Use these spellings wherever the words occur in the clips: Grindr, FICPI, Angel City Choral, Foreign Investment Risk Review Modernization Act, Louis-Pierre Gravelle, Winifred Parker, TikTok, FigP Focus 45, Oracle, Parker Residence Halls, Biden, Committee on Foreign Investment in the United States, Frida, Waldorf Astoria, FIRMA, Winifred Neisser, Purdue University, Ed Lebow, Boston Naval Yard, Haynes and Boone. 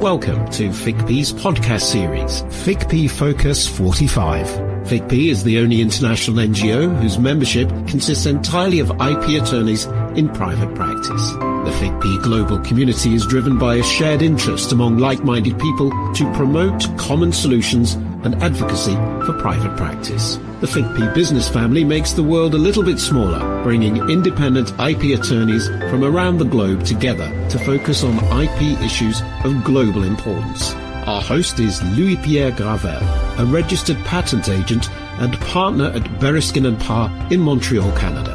Welcome to FICPI's podcast series, FICP Focus 45. FICPI is the only international NGO whose membership consists entirely of IP attorneys in private practice. The FICPI global community is driven by a shared interest among like-minded people to promote common solutions and advocacy for private practice. The FICPI business family makes the world a little bit smaller, bringing independent IP attorneys from around the globe together to focus on IP issues of global importance. Our host is Louis-Pierre Gravelle, a registered patent agent and partner at Bereskin & Parr in Montreal, Canada.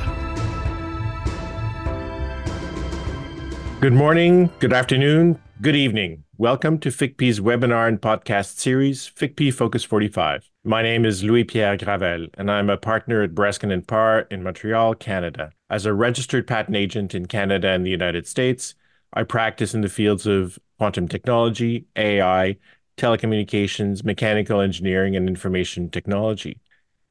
Good morning, good afternoon, good evening. Welcome to FICPI's webinar and podcast series, FICP Focus 45. My name is Louis-Pierre Gravelle, and I'm a partner at Bereskin & Parr in Montreal, Canada. As a registered patent agent in Canada and the United States, I practice in the fields of quantum technology, AI, telecommunications, mechanical engineering, and information technology.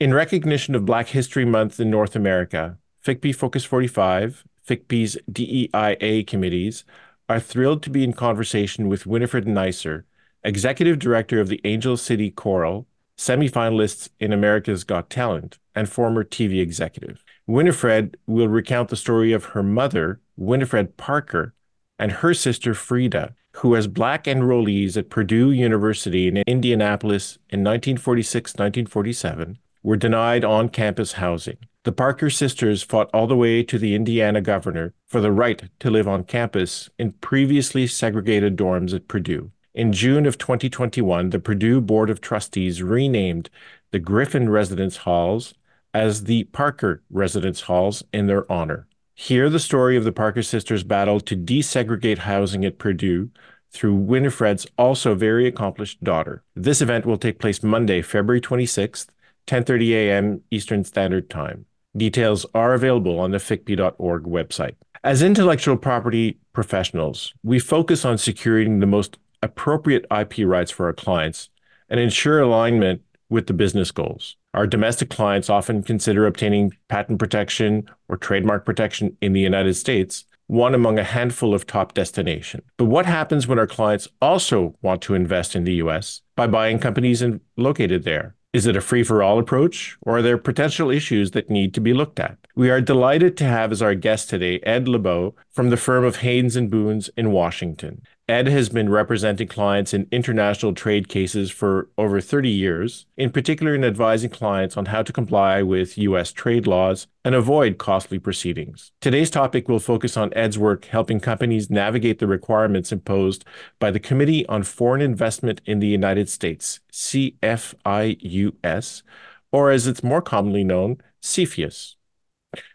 In recognition of Black History Month in North America, FICP Focus 45, FICPI's DEIA committees, are thrilled to be in conversation with Winifred Neisser, Executive Director of the Angel City Choral, semifinalists in America's Got Talent, and former TV executive. Winifred will recount the story of her mother, Winifred Parker, and her sister, Frida, who as Black enrollees at Purdue University in Indianapolis in 1946-1947 were denied on-campus housing. The Parker sisters fought all the way to the Indiana governor for the right to live on campus in previously segregated dorms at Purdue. In June of 2021, the Purdue Board of Trustees renamed the Griffin Residence Halls as the Parker Residence Halls in their honor. Hear the story of the Parker sisters' battle to desegregate housing at Purdue through Winifred's also very accomplished daughter. This event will take place Monday, February 26th, 10:30 a.m. Eastern Standard Time. Details are available on the ficpi.org website. As intellectual property professionals, we focus on securing the most appropriate IP rights for our clients and ensure alignment with the business goals. Our domestic clients often consider obtaining patent protection or trademark protection in the United States, one among a handful of top destinations. But what happens when our clients also want to invest in the U.S. by buying companies located there? Is it a free-for-all approach, or are there potential issues that need to be looked at? We are delighted to have as our guest today Ed Lebow from the firm of Haynes and Boone in Washington. Ed has been representing clients in international trade cases for over 30 years, in particular in advising clients on how to comply with U.S. trade laws and avoid costly proceedings. Today's topic will focus on Ed's work helping companies navigate the requirements imposed by the Committee on Foreign Investment in the United States, CFIUS, or as it's more commonly known, CFIUS.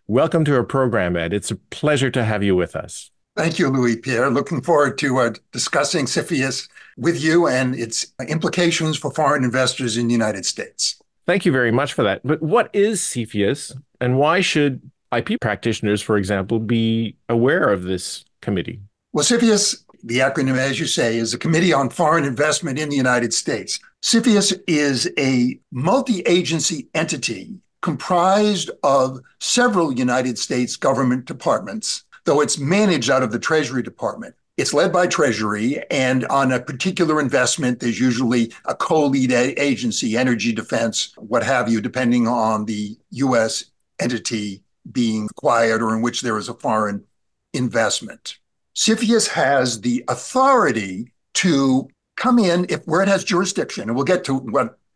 Welcome to our program, Ed. It's a pleasure to have you with us. Thank you, Louis-Pierre. Looking forward to discussing CFIUS with you and its implications for foreign investors in the United States. Thank you very much for that. But what is CFIUS, and why should IP practitioners, for example, be aware of this committee? Well, CFIUS, the acronym, as you say, is the Committee on Foreign Investment in the United States. CFIUS is a multi-agency entity comprised of several United States government departments, though it's managed out of the Treasury Department. It's led by Treasury, and on a particular investment, there's usually a co-lead agency, energy, defense, what have you, depending on the U.S. entity being acquired or in which there is a foreign investment. CFIUS has the authority to come in where it has jurisdiction, and we'll get to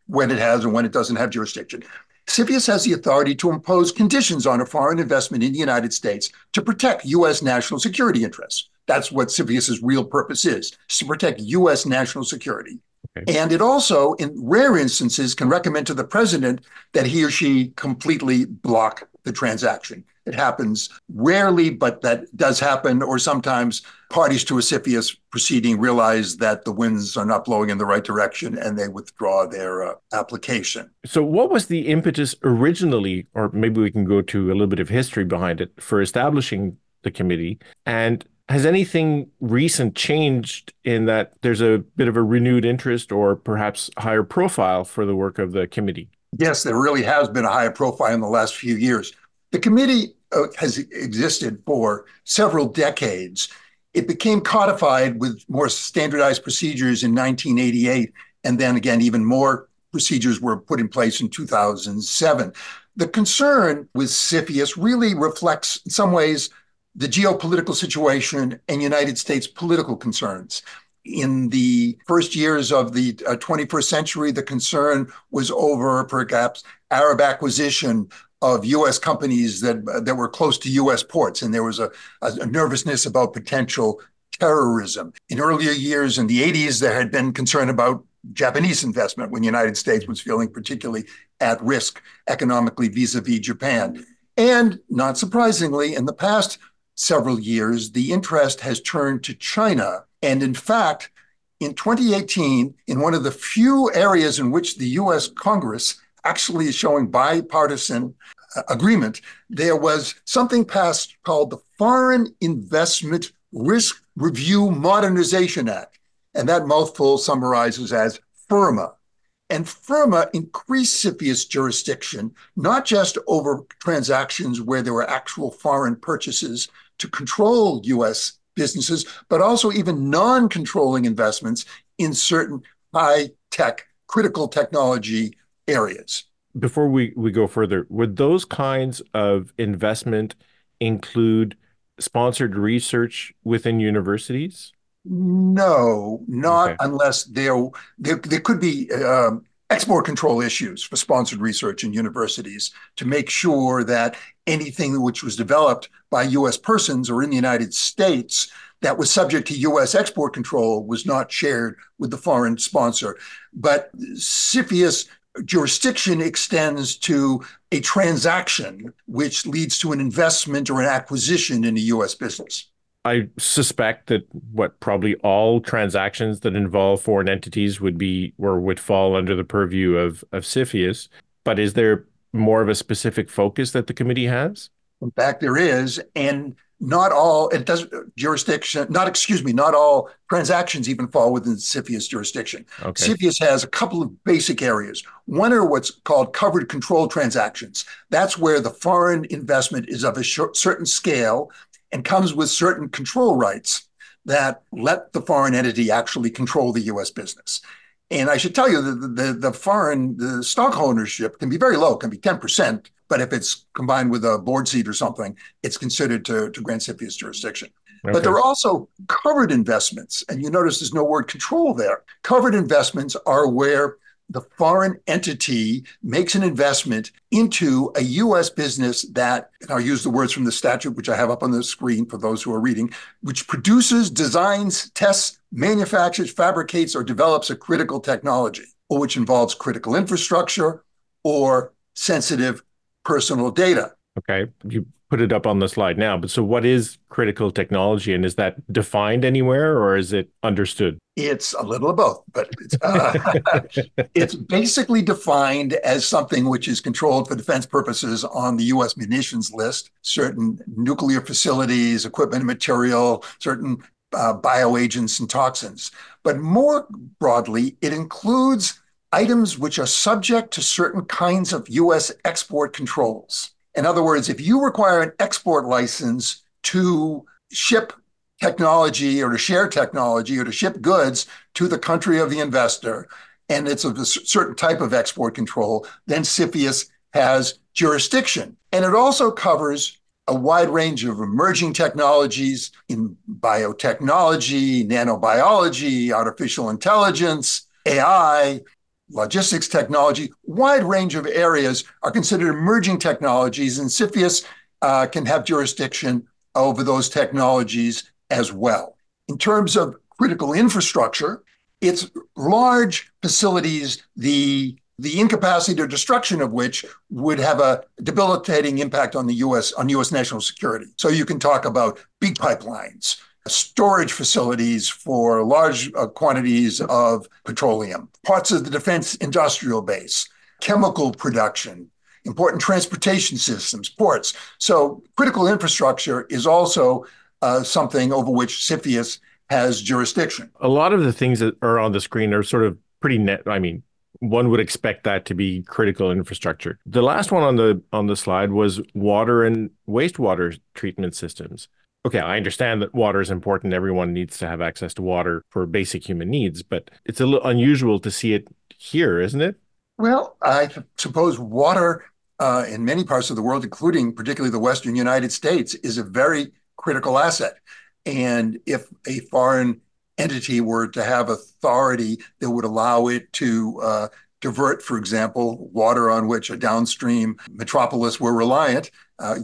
when it has and when it doesn't have jurisdiction. CFIUS has the authority to impose conditions on a foreign investment in the United States to protect U.S. national security interests. That's what CFIUS's real purpose is to protect U.S. national security. Okay. And it also, in rare instances, can recommend to the president that he or she completely block the transaction. It happens rarely, but that does happen. Or sometimes parties to a CFIUS proceeding realize that the winds are not blowing in the right direction and they withdraw their application. So what was the impetus originally, or maybe we can go to a little bit of history behind it, for establishing the committee? And has anything recent changed in that there's a bit of a renewed interest or perhaps higher profile for the work of the committee? Yes, there really has been a higher profile in the last few years. The committee has existed for several decades. It became codified with more standardized procedures in 1988, and then again, even more procedures were put in place in 2007. The concern with CFIUS really reflects, in some ways, the geopolitical situation and United States political concerns. In the first years of the 21st century, the concern was over perhaps Arab acquisition of U.S. companies that were close to U.S. ports, and there was a nervousness about potential terrorism. In earlier years, in the 80s, there had been concern about Japanese investment when the United States was feeling particularly at risk economically vis-a-vis Japan. And not surprisingly, in the past several years, the interest has turned to China. And in fact, in 2018, in one of the few areas in which the U.S. Congress actually is showing bipartisan agreement, there was something passed called the Foreign Investment Risk Review Modernization Act. And that mouthful summarizes as FIRMA. And FIRMA increased CFIUS jurisdiction, not just over transactions where there were actual foreign purchases to control U.S. businesses, but also even non-controlling investments in certain high-tech, critical technology areas. Before we go further, would those kinds of investment include sponsored research within universities? No, not unless there could be export control issues for sponsored research in universities to make sure that anything which was developed by U.S. persons or in the United States that was subject to U.S. export control was not shared with the foreign sponsor. But CFIUS jurisdiction extends to a transaction which leads to an investment or an acquisition in a U.S. business. I suspect that probably all transactions that involve foreign entities would fall under the purview of CFIUS. But is there more of a specific focus that the committee has? In fact, there is, and not all transactions even fall within CFIUS jurisdiction. Okay. CFIUS has a couple of basic areas. One are what's called covered control transactions. That's where the foreign investment is of a certain scale and comes with certain control rights that let the foreign entity actually control the U.S. business. And I should tell you that the stock ownership can be very low, can be 10%, but if it's combined with a board seat or something, it's considered to grant CFIUS jurisdiction. Okay. But there are also covered investments, and you notice there's no word control there. Covered investments are where the foreign entity makes an investment into a U.S. business that, and I'll use the words from the statute, which I have up on the screen for those who are reading, which produces, designs, tests, manufactures, fabricates, or develops a critical technology, or which involves critical infrastructure or sensitive personal data. Okay. You put it up on the slide now, but so what is critical technology, and is that defined anywhere or is it understood? It's a little of both, but it's basically defined as something which is controlled for defense purposes on the U.S. munitions list, certain nuclear facilities, equipment, material, certain bioagents and toxins. But more broadly, it includes items which are subject to certain kinds of U.S. export controls. In other words, if you require an export license to ship technology or to share technology or to ship goods to the country of the investor, and it's of a certain type of export control, then CFIUS has jurisdiction. And it also covers a wide range of emerging technologies in biotechnology, nanobiology, artificial intelligence, AI, logistics technology. Wide range of areas are considered emerging technologies, and CFIUS can have jurisdiction over those technologies as well. In terms of critical infrastructure, It's large facilities, the incapacity or destruction of which would have a debilitating impact on the U.S., on U.S. national security. So you can talk about big pipelines, storage facilities for large quantities of petroleum, parts of the defense industrial base, chemical production, important transportation systems, ports. So critical infrastructure is also something over which CFIUS has jurisdiction. A lot of the things that are on the screen are sort of pretty net. I mean, one would expect that to be critical infrastructure. The last one on the slide was water and wastewater treatment systems. Okay, I understand that water is important. Everyone needs to have access to water for basic human needs, but it's a little unusual to see it here, isn't it? Well, I suppose water in many parts of the world, including particularly the Western United States, is a very critical asset. And if a foreign entity were to have authority that would allow it to divert, for example, water on which a downstream metropolis were reliant,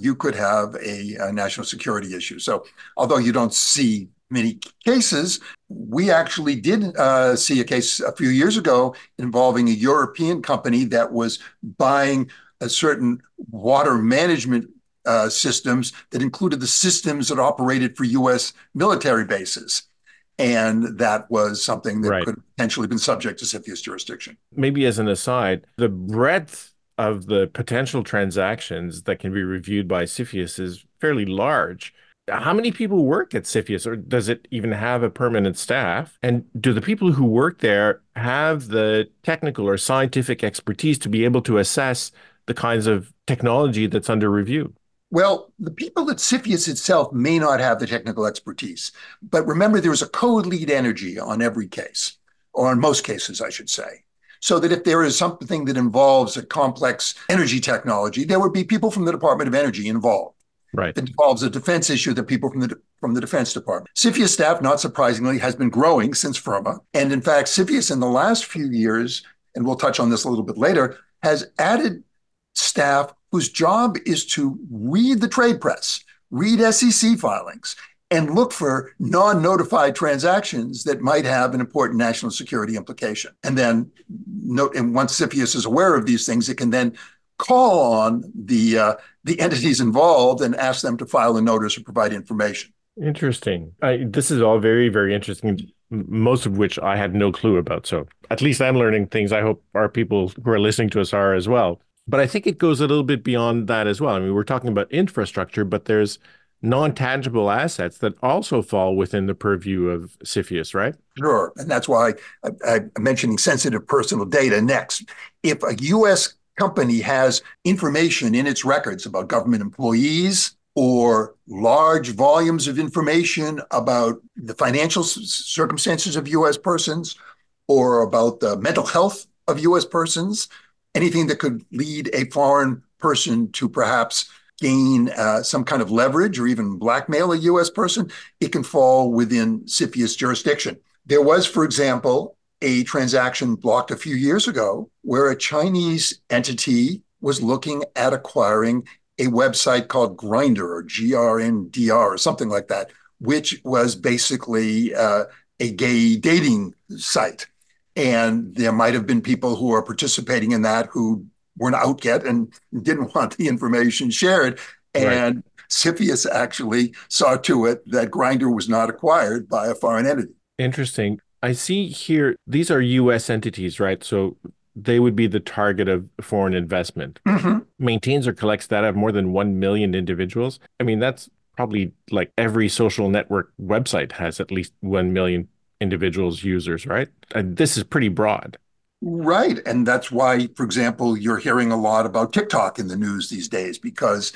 you could have a national security issue. So although you don't see many cases, we actually did see a case a few years ago involving a European company that was buying a certain water management systems that included the systems that operated for U.S. military bases. And that was something that could have potentially been subject to CFIUS jurisdiction. Maybe as an aside, the breadth of the potential transactions that can be reviewed by CFIUS is fairly large. How many people work at CFIUS, or does it even have a permanent staff? And do the people who work there have the technical or scientific expertise to be able to assess the kinds of technology that's under review? Well, the people at CFIUS itself may not have the technical expertise, but remember there is a code lead energy on every case, or on most cases, I should say, so that if there is something that involves a complex energy technology, there would be people from the Department of Energy involved. Right. That involves a defense issue, that people from the Defense Department. CFIUS staff, not surprisingly, has been growing since FIRMA. And in fact, CFIUS in the last few years, and we'll touch on this a little bit later, has added staff whose job is to read the trade press, read SEC filings, and look for non-notified transactions that might have an important national security implication. And then, once CFIUS is aware of these things, it can then call on the entities involved and ask them to file a notice or provide information. Interesting. This is all very, very interesting, most of which I had no clue about. So at least I'm learning things. I hope our people who are listening to us are as well. But I think it goes a little bit beyond that as well. I mean, we're talking about infrastructure, but there's non-tangible assets that also fall within the purview of CFIUS, right? Sure. And that's why I'm mentioning sensitive personal data next. If a U.S. company has information in its records about government employees or large volumes of information about the financial circumstances of U.S. persons or about the mental health of U.S. persons, anything that could lead a foreign person to perhaps gain some kind of leverage or even blackmail a U.S. person, it can fall within CFIUS jurisdiction. There was, for example, a transaction blocked a few years ago where a Chinese entity was looking at acquiring a website called Grindr or Grndr or something like that, which was basically a gay dating site. And there might have been people who are participating in that who weren't out yet and didn't want the information shared. And CFIUS actually saw to it that Grindr was not acquired by a foreign entity. Interesting. I see here, these are U.S. entities, right? So they would be the target of foreign investment. Mm-hmm. Maintains or collects data of more than 1 million individuals. I mean, that's probably like every social network website has at least 1 million individuals, users, right? And this is pretty broad. Right. And that's why, for example, you're hearing a lot about TikTok in the news these days, because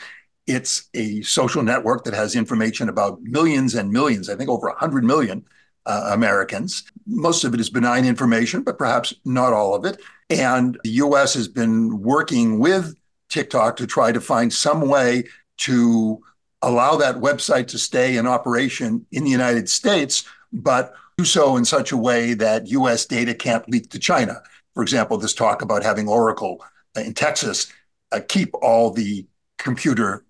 it's a social network that has information about millions and millions, I think over 100 million Americans. Most of it is benign information, but perhaps not all of it. And the U.S. has been working with TikTok to try to find some way to allow that website to stay in operation in the United States, but do so in such a way that U.S. data can't leak to China. For example, this talk about having Oracle in Texas keep all the computer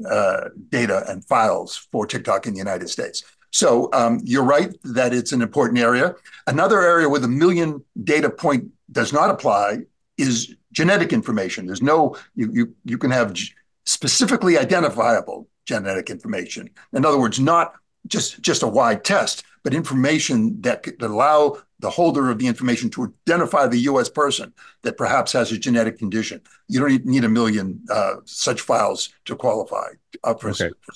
data and files for TikTok in the United States. So you're right that it's an important area. Another area where the million data point does not apply is genetic information. There's no, you can have specifically identifiable genetic information. In other words, not just a wide test, but information that could allow the holder of the information to identify the U.S. person that perhaps has a genetic condition. You don't need a million such files to qualify for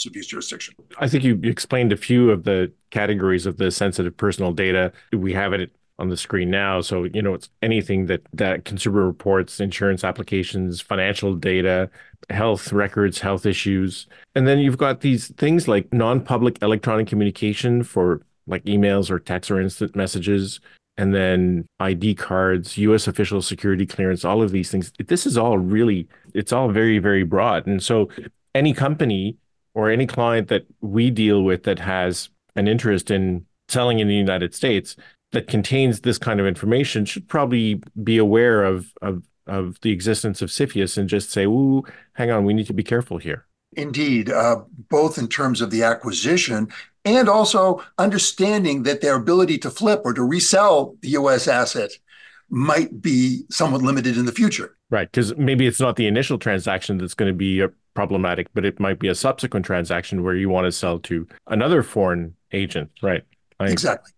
abuse jurisdiction. I think you explained a few of the categories of the sensitive personal data. We have it on the screen now. So, you know, it's anything that consumer reports, insurance applications, financial data, health records, health issues. And then you've got these things like non-public electronic communication for like emails or text or instant messages, and then ID cards, U.S. official security clearance, all of these things. This is all really, it's all very, very broad. And so any company or any client that we deal with that has an interest in selling in the United States that contains this kind of information should probably be aware of the existence of CFIUS and just say, ooh, hang on, we need to be careful here. Indeed, both in terms of the acquisition and also understanding that their ability to flip or to resell the U.S. asset might be somewhat limited in the future. Right, because maybe it's not the initial transaction that's going to be problematic, but it might be a subsequent transaction where you want to sell to another foreign agent, right? Exactly.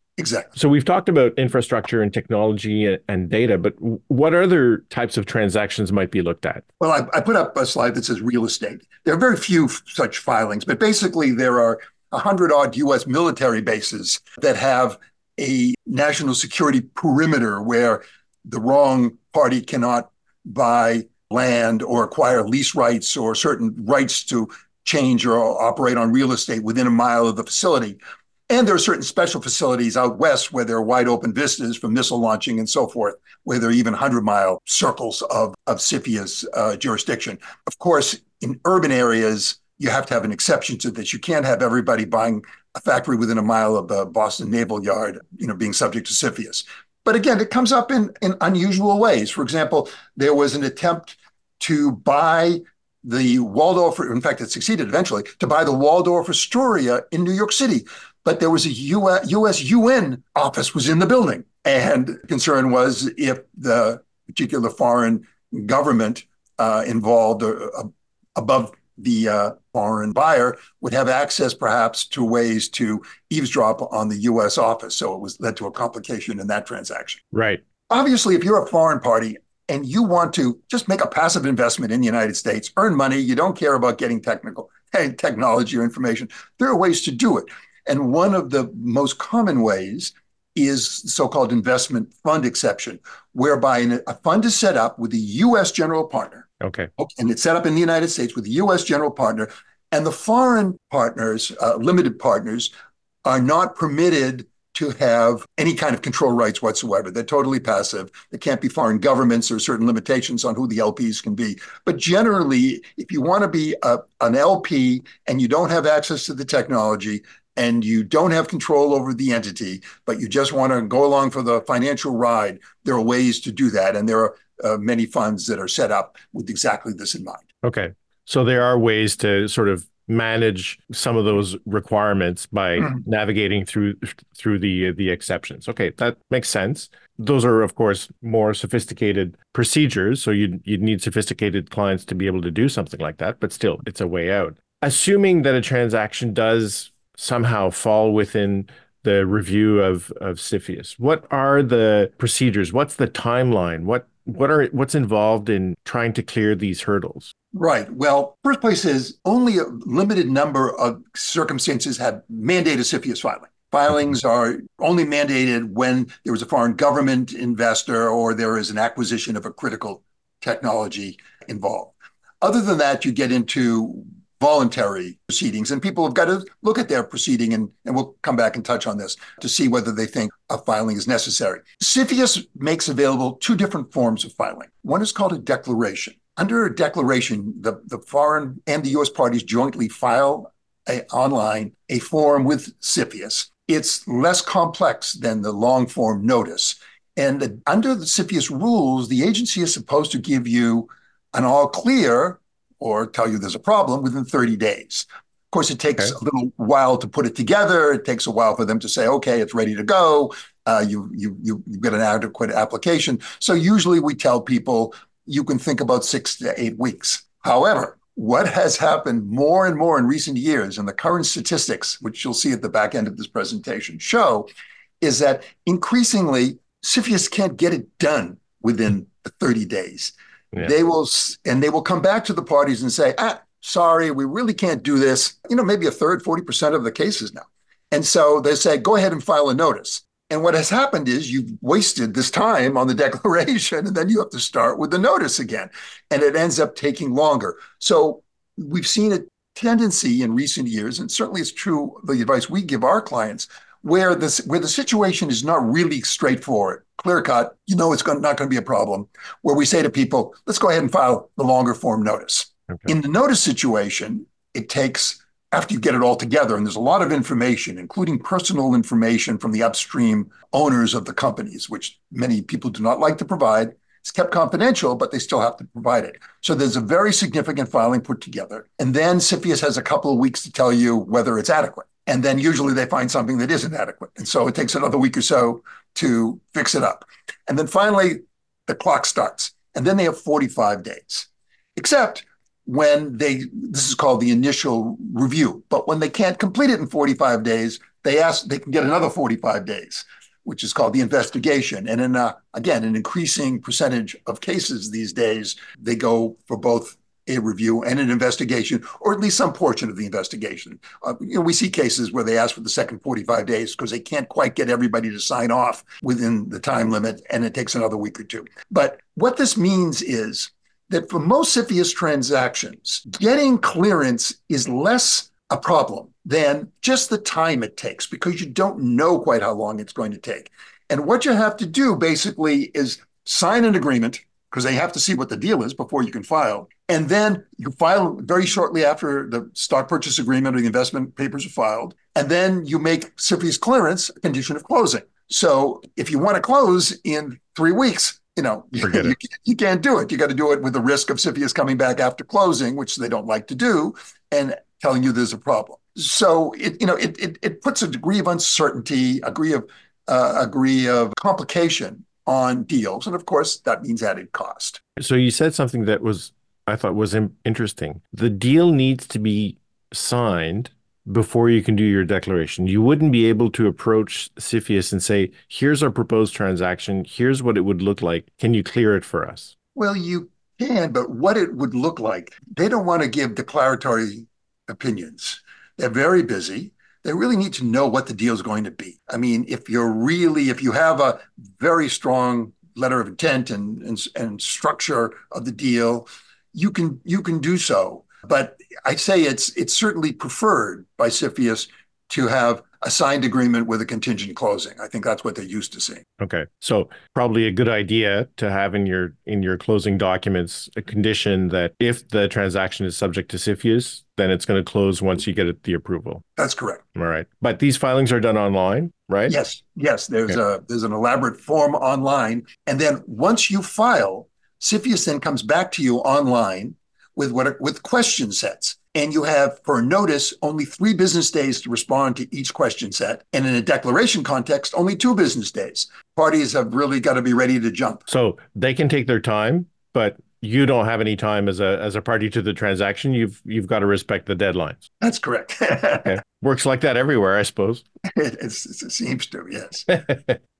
So we've talked about infrastructure and technology and data, but what other types of transactions might be looked at? Well, I put up a slide that says real estate. There are very few such filings, but basically there are 100 odd U.S. military bases that have a national security perimeter where the wrong party cannot buy land or acquire lease rights or certain rights to change or operate on real estate within a mile of the facility. And there are certain special facilities out west where there are wide open vistas for missile launching and so forth, where there are even 100-mile circles of CFIUS jurisdiction. Of course, in urban areas, you have to have an exception to this. You can't have everybody buying a factory within a mile of the Boston Naval Yard, being subject to CFIUS. But again, it comes up in unusual ways. For example, there was an attempt to buy the Waldorf, in fact, it succeeded eventually, to buy the Waldorf Astoria in New York City. But there was a U.S. UN office was in the building. And concern was if the particular foreign government involved above the foreign buyer would have access perhaps to ways to eavesdrop on the U.S. office. So it was led to a complication in that transaction. Right. Obviously, if you're a foreign party and you want to just make a passive investment in the United States, earn money, you don't care about getting technology or information, there are ways to do it. And one of the most common ways is the so-called investment fund exception, whereby a fund is set up with a U.S. general partner. Okay. And it's set up in the United States with a U.S. general partner. And the foreign partners, limited partners, are not permitted to have any kind of control rights whatsoever. They're totally passive. There can't be foreign governments or certain limitations on who the LPs can be. But generally, if you want to be an LP and you don't have access to the technology, and you don't have control over the entity, but you just want to go along for the financial ride, there are ways to do that. And there are many funds that are set up with exactly this in mind. Okay. So there are ways to sort of manage some of those requirements by navigating through the exceptions. Okay, that makes sense. Those are, of course, more sophisticated procedures. So you'd need sophisticated clients to be able to do something like that, but still, it's a way out. Assuming that a transaction does somehow fall within the review of CFIUS. What are the procedures? What's the timeline? What's involved in trying to clear these hurdles? Right. Well, first place is only a limited number of circumstances have mandated CFIUS filing. Filings are only mandated when there was a foreign government investor or there is an acquisition of a critical technology involved. Other than that, you get into voluntary proceedings. And people have got to look at their proceeding, and we'll come back and touch on this, to see whether they think a filing is necessary. CFIUS makes available two different forms of filing. One is called a declaration. Under a declaration, the foreign and the U.S. parties jointly file online a form with CFIUS. It's less complex than the long form notice. And under the CFIUS rules, the agency is supposed to give you an all clear or tell you there's a problem within 30 days. Of course, it takes a little while to put it together. It takes a while for them to say, okay, it's ready to go. You've got an adequate application. So usually we tell people you can think about 6 to 8 weeks. However, what has happened more and more in recent years, and the current statistics, which you'll see at the back end of this presentation, show, is that increasingly CFIUS can't get it done within the 30 days. Yeah. They will come back to the parties and say, sorry, we really can't do this. You know, maybe a third, 40% of the cases now. And so they say, go ahead and file a notice. And what has happened is you've wasted this time on the declaration, and then you have to start with the notice again. And it ends up taking longer. So we've seen a tendency in recent years, and certainly it's true, the advice we give our clients, where the situation is not really straightforward, clear-cut, you know it's not going to be a problem, where we say to people, let's go ahead and file the longer form notice. Okay. In the notice situation, it takes, after you get it all together, and there's a lot of information, including personal information from the upstream owners of the companies, which many people do not like to provide. It's kept confidential, but they still have to provide it. So there's a very significant filing put together. And then CFIUS has a couple of weeks to tell you whether it's adequate. And then usually they find something that isn't adequate. And so it takes another week or so to fix it up. And then finally, the clock starts. And then they have 45 days, except when this is called the initial review, but when they can't complete it in 45 days, they can get another 45 days, which is called the investigation. And in again, an increasing percentage of cases these days, they go for both a review and an investigation, or at least some portion of the investigation. We see cases where they ask for the second 45 days because they can't quite get everybody to sign off within the time limit, and it takes another week or two. But what this means is that for most CFIUS transactions, getting clearance is less a problem than just the time it takes, because you don't know quite how long it's going to take. And what you have to do basically is sign an agreement, because they have to see what the deal is before you can file. And then you file very shortly after the stock purchase agreement or the investment papers are filed. And then you make CFIUS clearance a condition of closing. So if you want to close in 3 weeks, you can't do it. You got to do it with the risk of CFIUS coming back after closing, which they don't like to do, and telling you there's a problem. So it puts a degree of uncertainty, a degree of complication on deals, and of course that means added cost. So you said something that I thought was interesting. The deal needs to be signed before you can do your declaration. You wouldn't be able to approach CFIUS and say, here's our proposed transaction, here's what it would look like, can you clear it for us? Well, you can, but what it would look like, they don't want to give declaratory opinions. They're very busy. They really need to know what the deal is going to be. I mean, if you have a very strong letter of intent and structure of the deal, you can do so. But I'd say it's certainly preferred by CFIUS to have a signed agreement with a contingent closing. I think that's what they're used to seeing. Okay. So probably a good idea to have in your closing documents a condition that if the transaction is subject to CFIUS, then it's going to close once you get the approval. That's correct. All right. But these filings are done online, right? Yes. There's an elaborate form online. And then once you file, CFIUS then comes back to you online with question sets. And you have, for a notice, only 3 business days to respond to each question set. And in a declaration context, only 2 business days. Parties have really got to be ready to jump. So they can take their time, but you don't have any time as a party to the transaction. You've got to respect the deadlines. That's correct. Okay. Works like that everywhere, I suppose. It seems to, yes.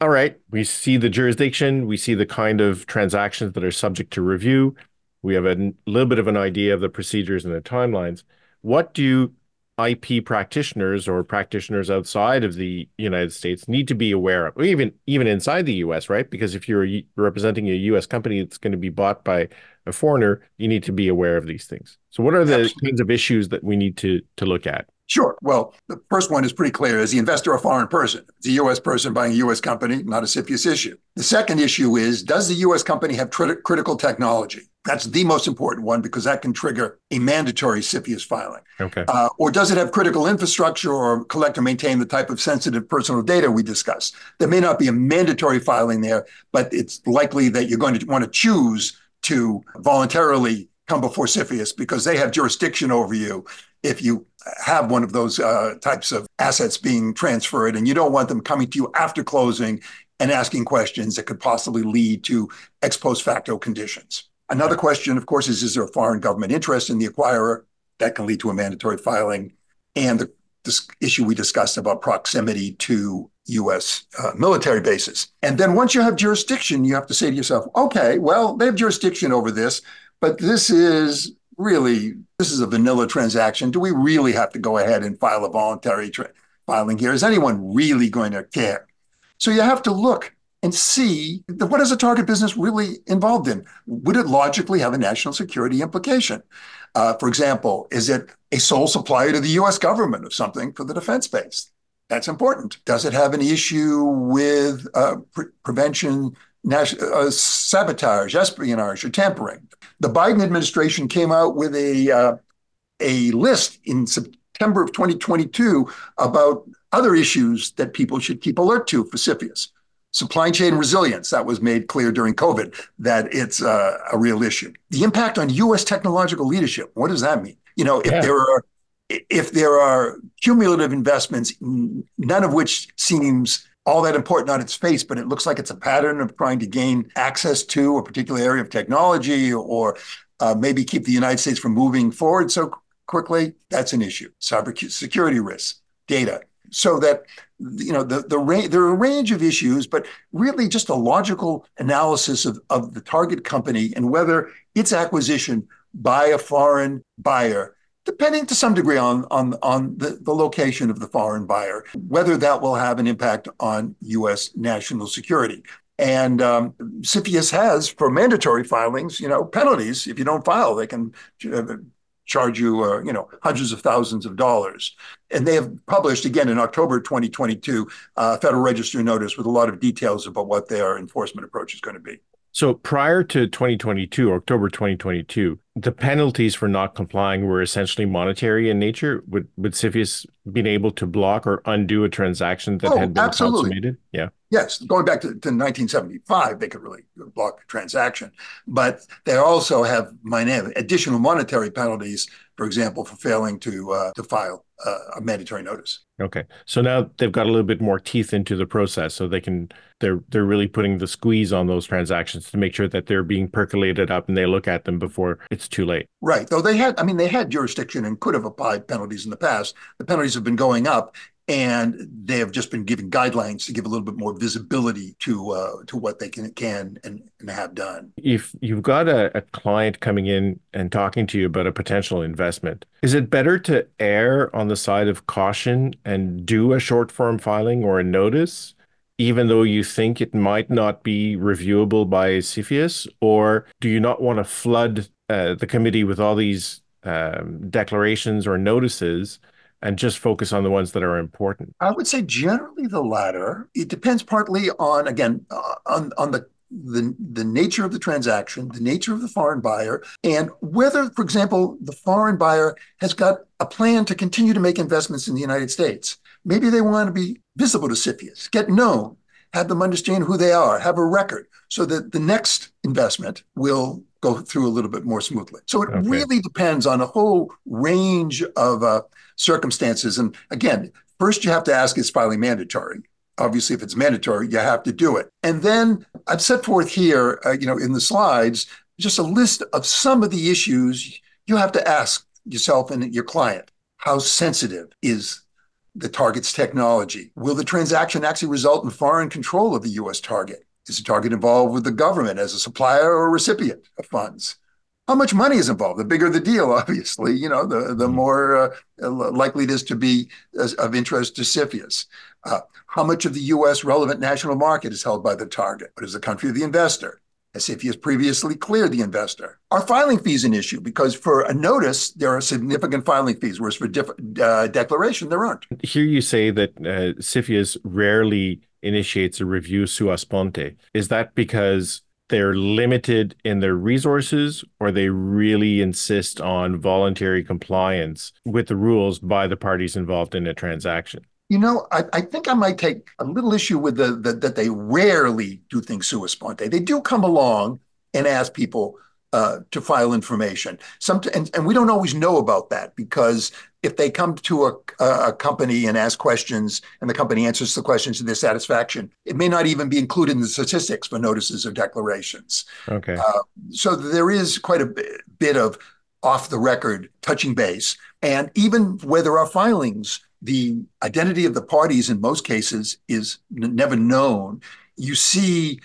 All right. We see the jurisdiction. We see the kind of transactions that are subject to review. We have a little bit of an idea of the procedures and the timelines. What do IP practitioners or practitioners outside of the United States need to be aware of, or even inside the U.S., right? Because if you're representing a U.S. company that's going to be bought by a foreigner, you need to be aware of these things. So what are the kinds of issues that we need to look at? Sure. Well, the first one is pretty clear. Is the investor a foreign person? Is a U.S. person buying a U.S. company? Not a CFIUS issue. The second issue is, does the U.S. company have critical technology? That's the most important one, because that can trigger a mandatory CFIUS filing. Okay. Or does it have critical infrastructure or collect or maintain the type of sensitive personal data we discussed? There may not be a mandatory filing there, but it's likely that you're going to want to choose to voluntarily come before CFIUS because they have jurisdiction over you if you have one of those types of assets being transferred, and you don't want them coming to you after closing and asking questions that could possibly lead to ex post facto conditions. Another question, of course, is there a foreign government interest in the acquirer? That can lead to a mandatory filing. And this issue we discussed about proximity to U.S. Military bases. And then once you have jurisdiction, you have to say to yourself, okay, well, they have jurisdiction over this, but this is a vanilla transaction. Do we really have to go ahead and file a voluntary filing here? Is anyone really going to care? So you have to look and see what is a target business really involved in? Would it logically have a national security implication? For example, is it a sole supplier to the U.S. government of something for the defense base? That's important. Does it have an issue with prevention, sabotage, espionage, or tampering? The Biden administration came out with a list in September of 2022 about other issues that people should keep alert to for CFIUS. Supply chain resilience, that was made clear during COVID, that it's a real issue. The impact on U.S. technological leadership, what does that mean? You know, if there are cumulative investments, none of which seems all that important on its face, but it looks like it's a pattern of trying to gain access to a particular area of technology or maybe keep the United States from moving forward so quickly, that's an issue. Cybersecurity risks, data. So that, you know, there are a range of issues, but really just a logical analysis of the target company and whether its acquisition by a foreign buyer, depending to some degree on the location of the foreign buyer, whether that will have an impact on U.S. national security. And CFIUS has, for mandatory filings, you know, penalties. If you don't file, they can charge you, you know, hundreds of thousands of dollars. And they have published, again, in October 2022, Federal Register notice with a lot of details about what their enforcement approach is going to be. So prior to 2022, October 2022, the penalties for not complying were essentially monetary in nature. Would CFIUS been able to block or undo a transaction that had been consummated? Yeah. Yes. Going back to 1975, they could really block a transaction. But they also have additional monetary penalties, for example, for failing to file a mandatory notice. Okay. So now they've got a little bit more teeth into the process, so they're really putting the squeeze on those transactions to make sure that they're being percolated up and they look at them before it's too late. Right. Though they had jurisdiction and could have applied penalties in the past. The penalties have been going up, and they have just been giving guidelines to give a little bit more visibility to what they can and have done. If you've got a client coming in and talking to you about a potential investment, is it better to err on the side of caution and do a short-form filing or a notice, even though you think it might not be reviewable by CFIUS? Or do you not want to flood the committee with all these declarations or notices and just focus on the ones that are important? I would say generally the latter. It depends partly on the nature of the transaction, the nature of the foreign buyer, and whether, for example, the foreign buyer has got a plan to continue to make investments in the United States. Maybe they want to be visible to CFIUS, get known, have them understand who they are, have a record, so that the next investment will go through a little bit more smoothly. So it really depends on a whole range of circumstances. And again, first you have to ask, is filing mandatory? Obviously, if it's mandatory, you have to do it. And then I've set forth here, you know, in the slides, just a list of some of the issues you have to ask yourself and your client. How sensitive is the target's technology? Will the transaction actually result in foreign control of the U.S. target? Is the target involved with the government as a supplier or recipient of funds? How much money is involved? The bigger the deal, obviously, you know, the more likely it is to be of interest to CFIUS. How much of the U.S. relevant national market is held by the target? What is the country of the investor? Has CFIUS previously cleared the investor? Are filing fees an issue? Because for a notice, there are significant filing fees, whereas for declaration, there aren't. Here you say that CFIUS rarely initiates a review sua sponte. Is that because they're limited in their resources, or they really insist on voluntary compliance with the rules by the parties involved in a transaction? You know, I think I might take a little issue with that they rarely do things sua sponte. They do come along and ask people to file information. And we don't always know about that, because if they come to a company and ask questions and the company answers the questions to their satisfaction, it may not even be included in the statistics for notices or declarations. Okay. So there is quite a bit of off the record touching base. And even where there are filings, the identity of the parties in most cases is never known. You see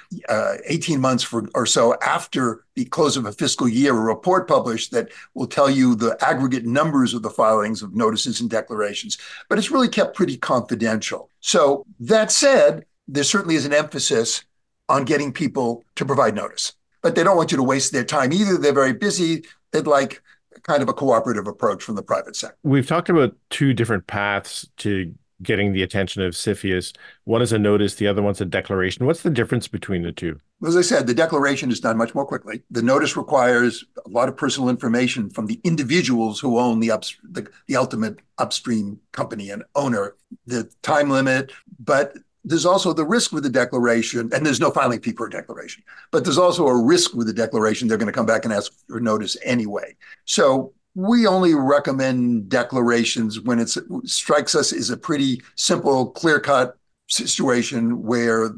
18 months or so after the close of a fiscal year, a report published that will tell you the aggregate numbers of the filings of notices and declarations, but it's really kept pretty confidential. So that said, there certainly is an emphasis on getting people to provide notice, but they don't want you to waste their time either. They're very busy. They'd like kind of a cooperative approach from the private sector. We've talked about two different paths to getting the attention of CFIUS. One is a notice, the other one's a declaration. What's the difference between the two? As I said, the declaration is done much more quickly. The notice requires a lot of personal information from the individuals who own the ultimate upstream company and owner, the time limit. But there's also the risk with the declaration, and there's no filing fee per declaration, but there's also a risk with the declaration. They're going to come back and ask for notice anyway. So we only recommend declarations when it strikes us as a pretty simple, clear-cut situation where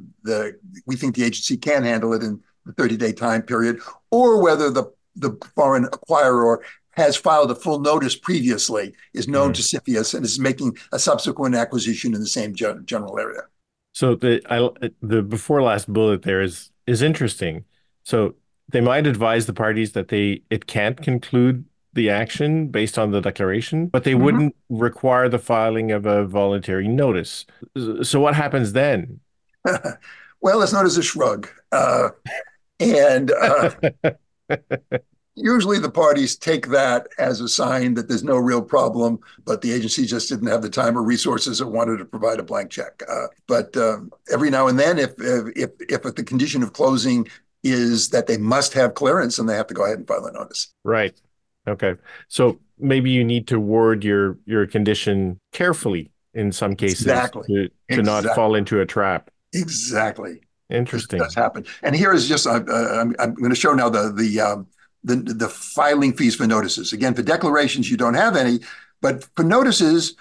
we think the agency can handle it in the 30-day time period, or whether the foreign acquirer has filed a full notice previously, is known to CFIUS, and is making a subsequent acquisition in the same general area. So the before last bullet there is interesting. So they might advise the parties that it can't conclude the action based on the declaration, but they wouldn't require the filing of a voluntary notice. So what happens then? Well, it's known as a shrug. Usually the parties take that as a sign that there's no real problem, but the agency just didn't have the time or resources or wanted to provide a blank check. Every now and then, if the condition of closing is that they must have clearance, and they have to go ahead and file a notice. Right. Okay. So maybe you need to word your condition carefully in some cases to not fall into a trap. Exactly. Interesting. That's happened. And here is just, I'm going to show now the filing fees for notices. Again, for declarations, you don't have any, but for notices,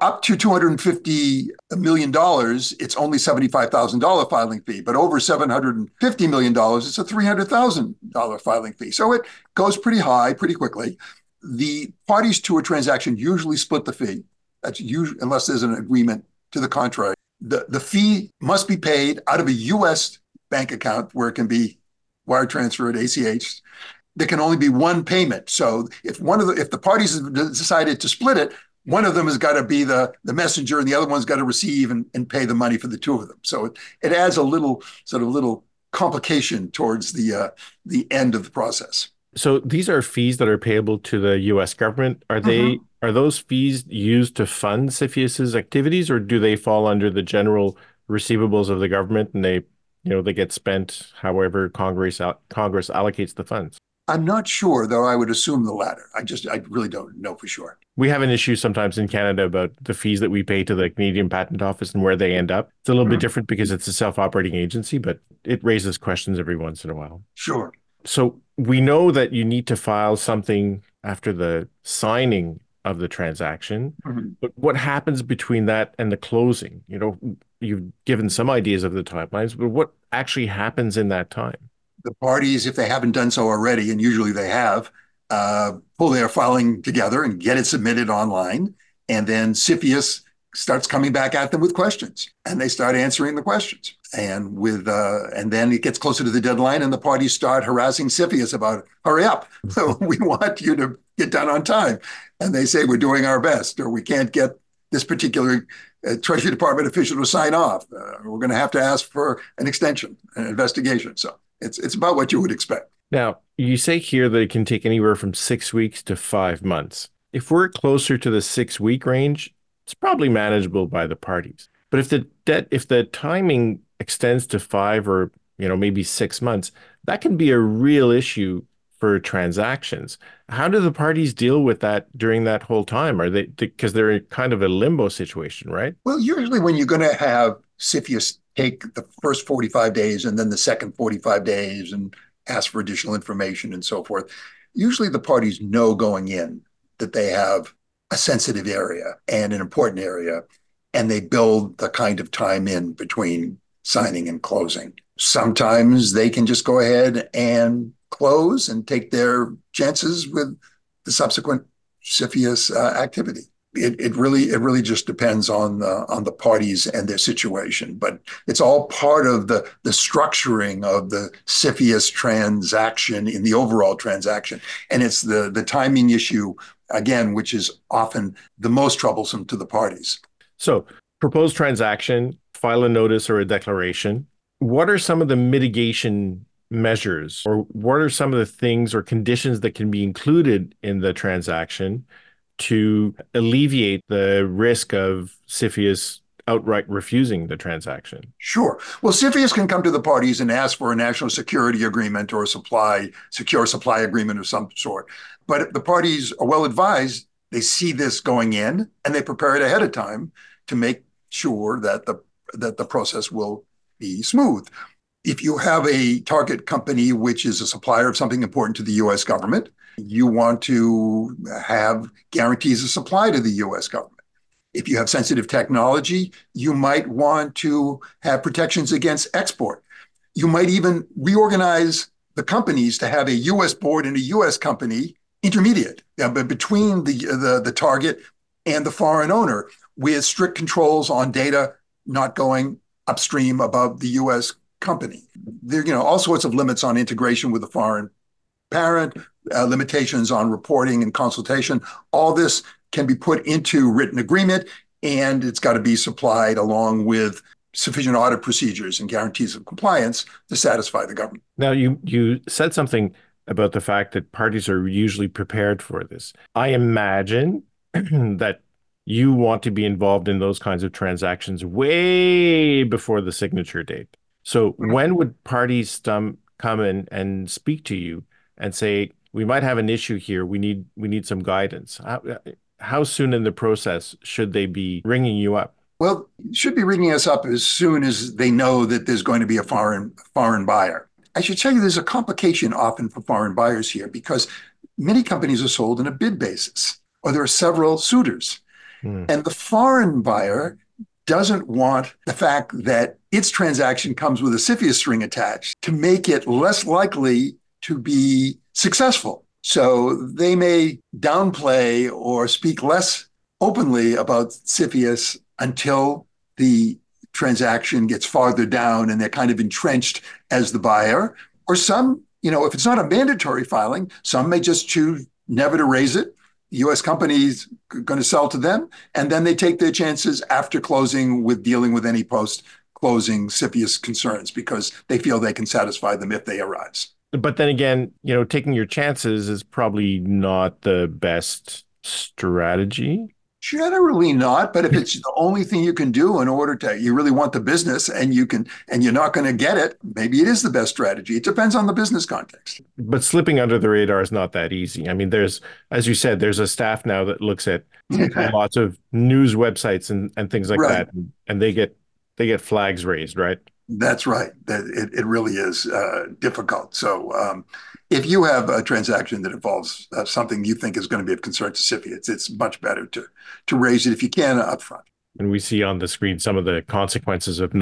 up to $250 million, it's only $75,000 filing fee, but over $750 million, it's a $300,000 filing fee. So it goes pretty high pretty quickly. The parties to a transaction usually split the fee, that's usually, unless there's an agreement to the contrary. The fee must be paid out of a U.S. bank account where it can be wire transferred, ACH. There can only be one payment. So if the parties have decided to split it, one of them has got to be the messenger, and the other one's got to receive and pay the money for the two of them. So it adds a little complication towards the end of the process. So these are fees that are payable to the U.S. government. Are those fees used to fund CFIUS's activities, or do they fall under the general receivables of the government and they get spent however Congress allocates the funds? I'm not sure, though I would assume the latter. I really don't know for sure. We have an issue sometimes in Canada about the fees that we pay to the Canadian Patent Office and where they end up. It's a little bit different because it's a self-operating agency, but it raises questions every once in a while. Sure. So we know that you need to file something after the signing of the transaction, but what happens between that and the closing? You've given some ideas of the timelines, but what actually happens in that time? The parties, if they haven't done so already, and usually they have, pull their filing together and get it submitted online. And then CFIUS starts coming back at them with questions, and they start answering the questions. And and then it gets closer to the deadline, and the parties start harassing CFIUS about, hurry up, so we want you to get done on time. And they say, we're doing our best, or we can't get this particular Treasury Department official to sign off. We're going to have to ask for an extension, an investigation. So it's about what you would expect. Now, you say here that it can take anywhere from 6 weeks to 5 months. If we're closer to the 6-week range, it's probably manageable by the parties. But if the timing extends to 5 or maybe 6 months, that can be a real issue for transactions. How do the parties deal with that during that whole time? Because they're in kind of a limbo situation, right? Well, usually when you're going to have CFIUS take the first 45 days and then the second 45 days and ask for additional information and so forth. Usually the parties know going in that they have a sensitive area and an important area, and they build the kind of time in between signing and closing. Sometimes they can just go ahead and close and take their chances with the subsequent CFIUS activity. It really just depends on the parties and their situation, but it's all part of the structuring of the CFIUS transaction in the overall transaction, and it's the timing issue again, which is often the most troublesome to the parties. So, proposed transaction, file a notice or a declaration. What are some of the mitigation measures, or what are some of the things or conditions that can be included in the transaction to alleviate the risk of CFIUS outright refusing the transaction? Sure. Well, CFIUS can come to the parties and ask for a national security agreement or a secure supply agreement of some sort. But if the parties are well advised, they see this going in and they prepare it ahead of time to make sure that the process will be smooth. If you have a target company which is a supplier of something important to the U.S. government, you want to have guarantees of supply to the U.S. government. If you have sensitive technology, you might want to have protections against export. You might even reorganize the companies to have a U.S. board and a U.S. company intermediate between the target and the foreign owner, with strict controls on data not going upstream above the U.S. company. There are all sorts of limits on integration with the foreign parent, limitations on reporting and consultation. All this can be put into written agreement, and it's got to be supplied along with sufficient audit procedures and guarantees of compliance to satisfy the government. Now, you said something about the fact that parties are usually prepared for this. I imagine that you want to be involved in those kinds of transactions way before the signature date. So when would parties come and speak to you and say, we might have an issue here, we need some guidance? How soon in the process should they be ringing you up? Well, should be ringing us up as soon as they know that there's going to be a foreign buyer. I should tell you there's a complication often for foreign buyers here, because many companies are sold on a bid basis, or there are several suitors. And the foreign buyer doesn't want the fact that its transaction comes with a CFIUS string attached to make it less likely to be successful. So they may downplay or speak less openly about CFIUS until the transaction gets farther down and they're kind of entrenched as the buyer. Or some, if it's not a mandatory filing, some may just choose never to raise it. U.S. companies going to sell to them, and then they take their chances after closing with dealing with any post-closing CFIUS concerns, because they feel they can satisfy them if they arise. But then again, taking your chances is probably not the best strategy. Generally not, but if it's the only thing you can do in order to, you really want the business and you're not going to get it, maybe it is the best strategy. It depends on the business context. But slipping under the radar is not that easy. I mean, as you said, there's a staff now that looks at lots of news websites and things like that. And they get flags raised, right? That's right. It really is difficult. So if you have a transaction that involves something you think is going to be of concern to CFIUS, it's much better to raise it if you can up front. And we see on the screen some of the consequences of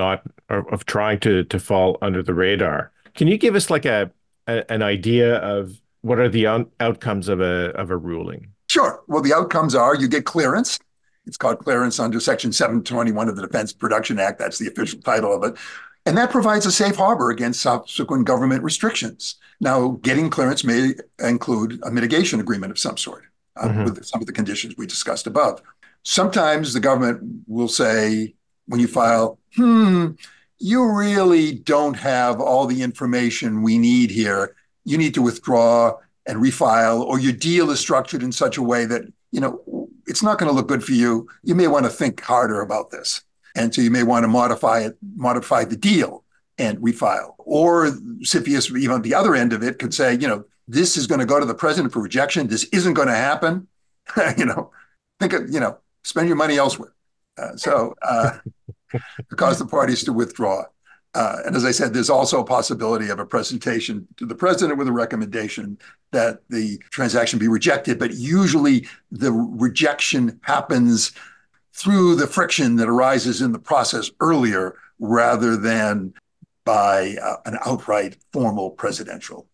trying to fall under the radar. Can you give us like an idea of what are the outcomes of a ruling? Sure. Well, the outcomes are you get clearance. It's called clearance under Section 721 of the Defense Production Act. That's the official title of it. And that provides a safe harbor against subsequent government restrictions. Now, getting clearance may include a mitigation agreement of some sort with some of the conditions we discussed above. Sometimes the government will say, when you file, you really don't have all the information we need here. You need to withdraw and refile, or your deal is structured in such a way that, it's not going to look good for you. You may want to think harder about this. And so you may want to modify the deal and refile. Or CFIUS, even on the other end of it, could say, this is going to go to the president for rejection. This isn't going to happen. Spend your money elsewhere. It caused the parties to withdraw. And as I said, there's also a possibility of a presentation to the president with a recommendation that the transaction be rejected. But usually the rejection happens through the friction that arises in the process earlier rather than by an outright formal presidential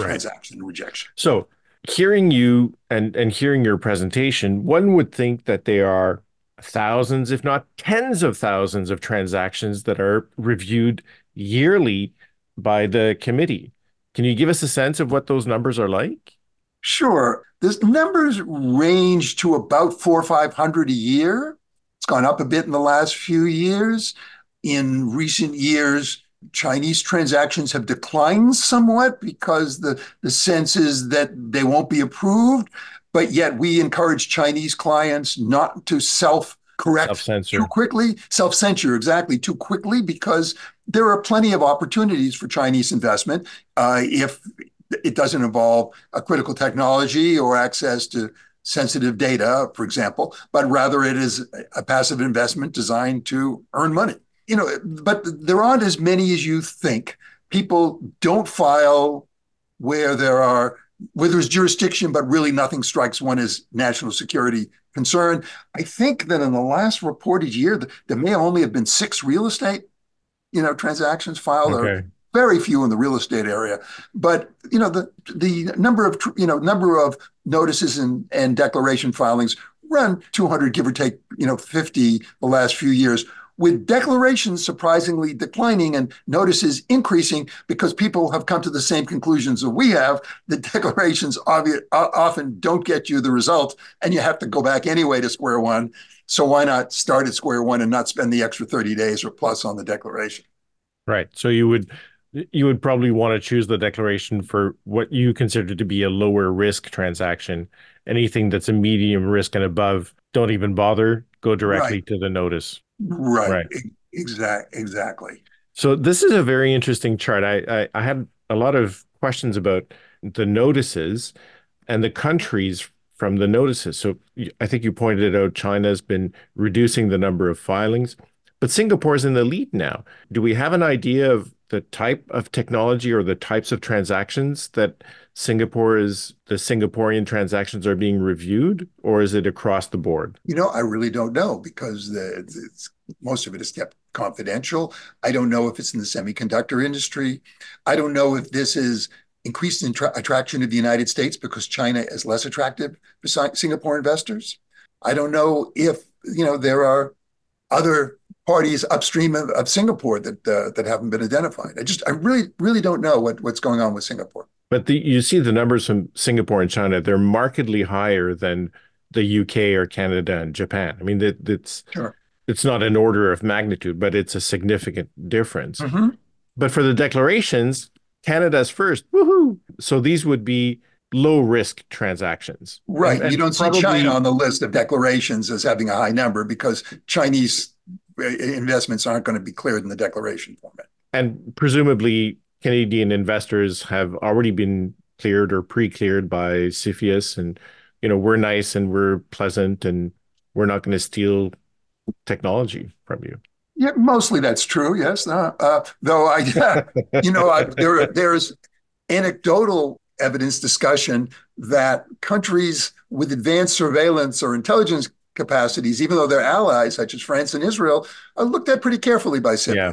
transaction rejection. So hearing you and hearing your presentation, one would think that they are thousands, if not tens of thousands of transactions that are reviewed yearly by the committee. Can you give us a sense of what those numbers are like? Sure. These numbers range to about 400 or 500 a year. It's gone up a bit in the last few years. In recent years, Chinese transactions have declined somewhat because the sense is that they won't be approved. But yet we encourage Chinese clients not to self-censor too quickly, because there are plenty of opportunities for Chinese investment if it doesn't involve a critical technology or access to sensitive data, for example, but rather it is a passive investment designed to earn money. You know, but there aren't as many as you think. People don't file where there's jurisdiction, but really nothing strikes one as national security concern. I think that in the last reported year, there may only have been 6 real estate, transactions filed. Okay. There are very few in the real estate area. But, the number of notices and declaration filings run 200, give or take, 50 the last few years, with declarations surprisingly declining and notices increasing because people have come to the same conclusions that we have, that declarations often don't get you the result and you have to go back anyway to square one. So why not start at square one and not spend the extra 30 days or plus on the declaration? Right. So you would probably want to choose the declaration for what you consider to be a lower risk transaction. Anything that's a medium risk and above, don't even bother, go directly to the notice. Right. Exactly. So this is a very interesting chart. I had a lot of questions about the notices and the countries from the notices. So I think you pointed out China has been reducing the number of filings, but Singapore is in the lead now. Do we have an idea of the type of technology or the types of transactions that the Singaporean transactions are being reviewed, or is it across the board? I really don't know because most of it is kept confidential. I don't know if it's in the semiconductor industry. I don't know if this is increased attraction of the United States because China is less attractive for Singapore investors. I don't know if, there are other parties upstream of Singapore that haven't been identified. I really, really don't know what's going on with Singapore. But you see the numbers from Singapore and China, they're markedly higher than the UK or Canada and Japan. I mean, it's not an order of magnitude, but it's a significant difference. Mm-hmm. But for the declarations, Canada's first. Woohoo! So these would be low-risk transactions. Right. And you don't see China on the list of declarations as having a high number because Chinese investments aren't going to be cleared in the declaration format. And presumably Canadian investors have already been cleared or pre-cleared by CFIUS, and we're nice and we're pleasant and we're not going to steal technology from you. Yeah, mostly that's true. Yes, though there's anecdotal evidence discussion that countries with advanced surveillance or intelligence capacities, even though they're allies such as France and Israel, are looked at pretty carefully by CFIUS. Yeah.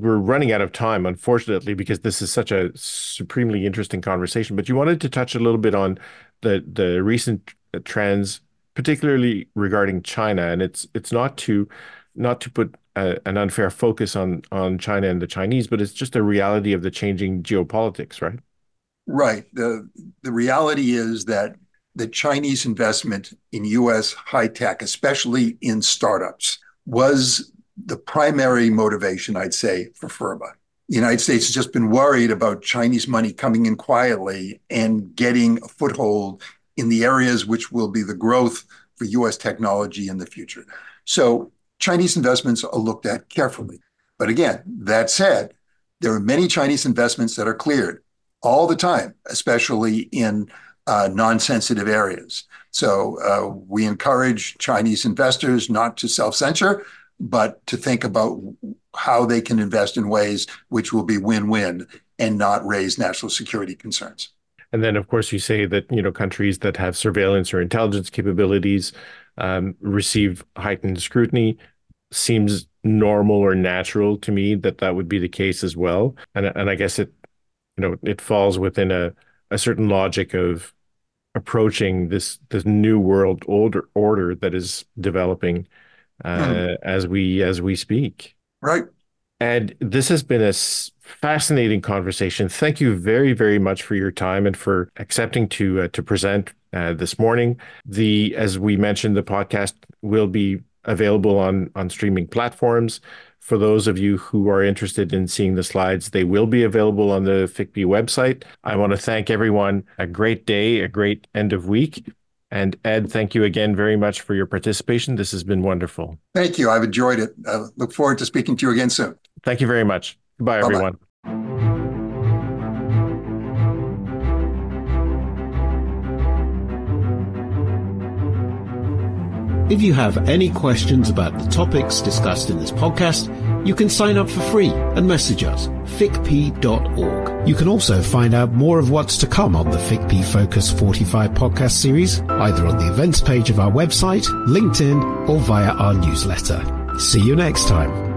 We're running out of time, unfortunately, because this is such a supremely interesting conversation. But you wanted to touch a little bit on the recent trends, particularly regarding China, and it's not to put an unfair focus on China and the Chinese, but it's just a reality of the changing geopolitics, right? Right. The reality is that the Chinese investment in U.S. high tech, especially in startups, was the primary motivation, I'd say, for FIRMA. The United States has just been worried about Chinese money coming in quietly and getting a foothold in the areas which will be the growth for U.S. technology in the future. So Chinese investments are looked at carefully. But again, that said, there are many Chinese investments that are cleared all the time, especially in non-sensitive areas. So we encourage Chinese investors not to self-censor, but to think about how they can invest in ways which will be win-win and not raise national security concerns. And then, of course, you say that, you know, countries that have surveillance or intelligence capabilities receive heightened scrutiny. Seems normal or natural to me that that would be the case as well. And I guess it, you know, it falls within a certain logic of approaching this new world order that is developing as we speak. Right. And this has been a fascinating conversation. Thank you very, very much for your time and for accepting to present this morning. As we mentioned, the podcast will be available on streaming platforms. For those of you who are interested in seeing the slides, they will be available on the FICPI website. I want to thank everyone. A great day, a great end of week. And Ed, thank you again very much for your participation. This has been wonderful. Thank you. I've enjoyed it. I look forward to speaking to you again soon. Thank you very much. Goodbye, everyone. If you have any questions about the topics discussed in this podcast, you can sign up for free and message us, ficp.org. You can also find out more of what's to come on the FigP Focus 45 podcast series, either on the events page of our website, LinkedIn, or via our newsletter. See you next time.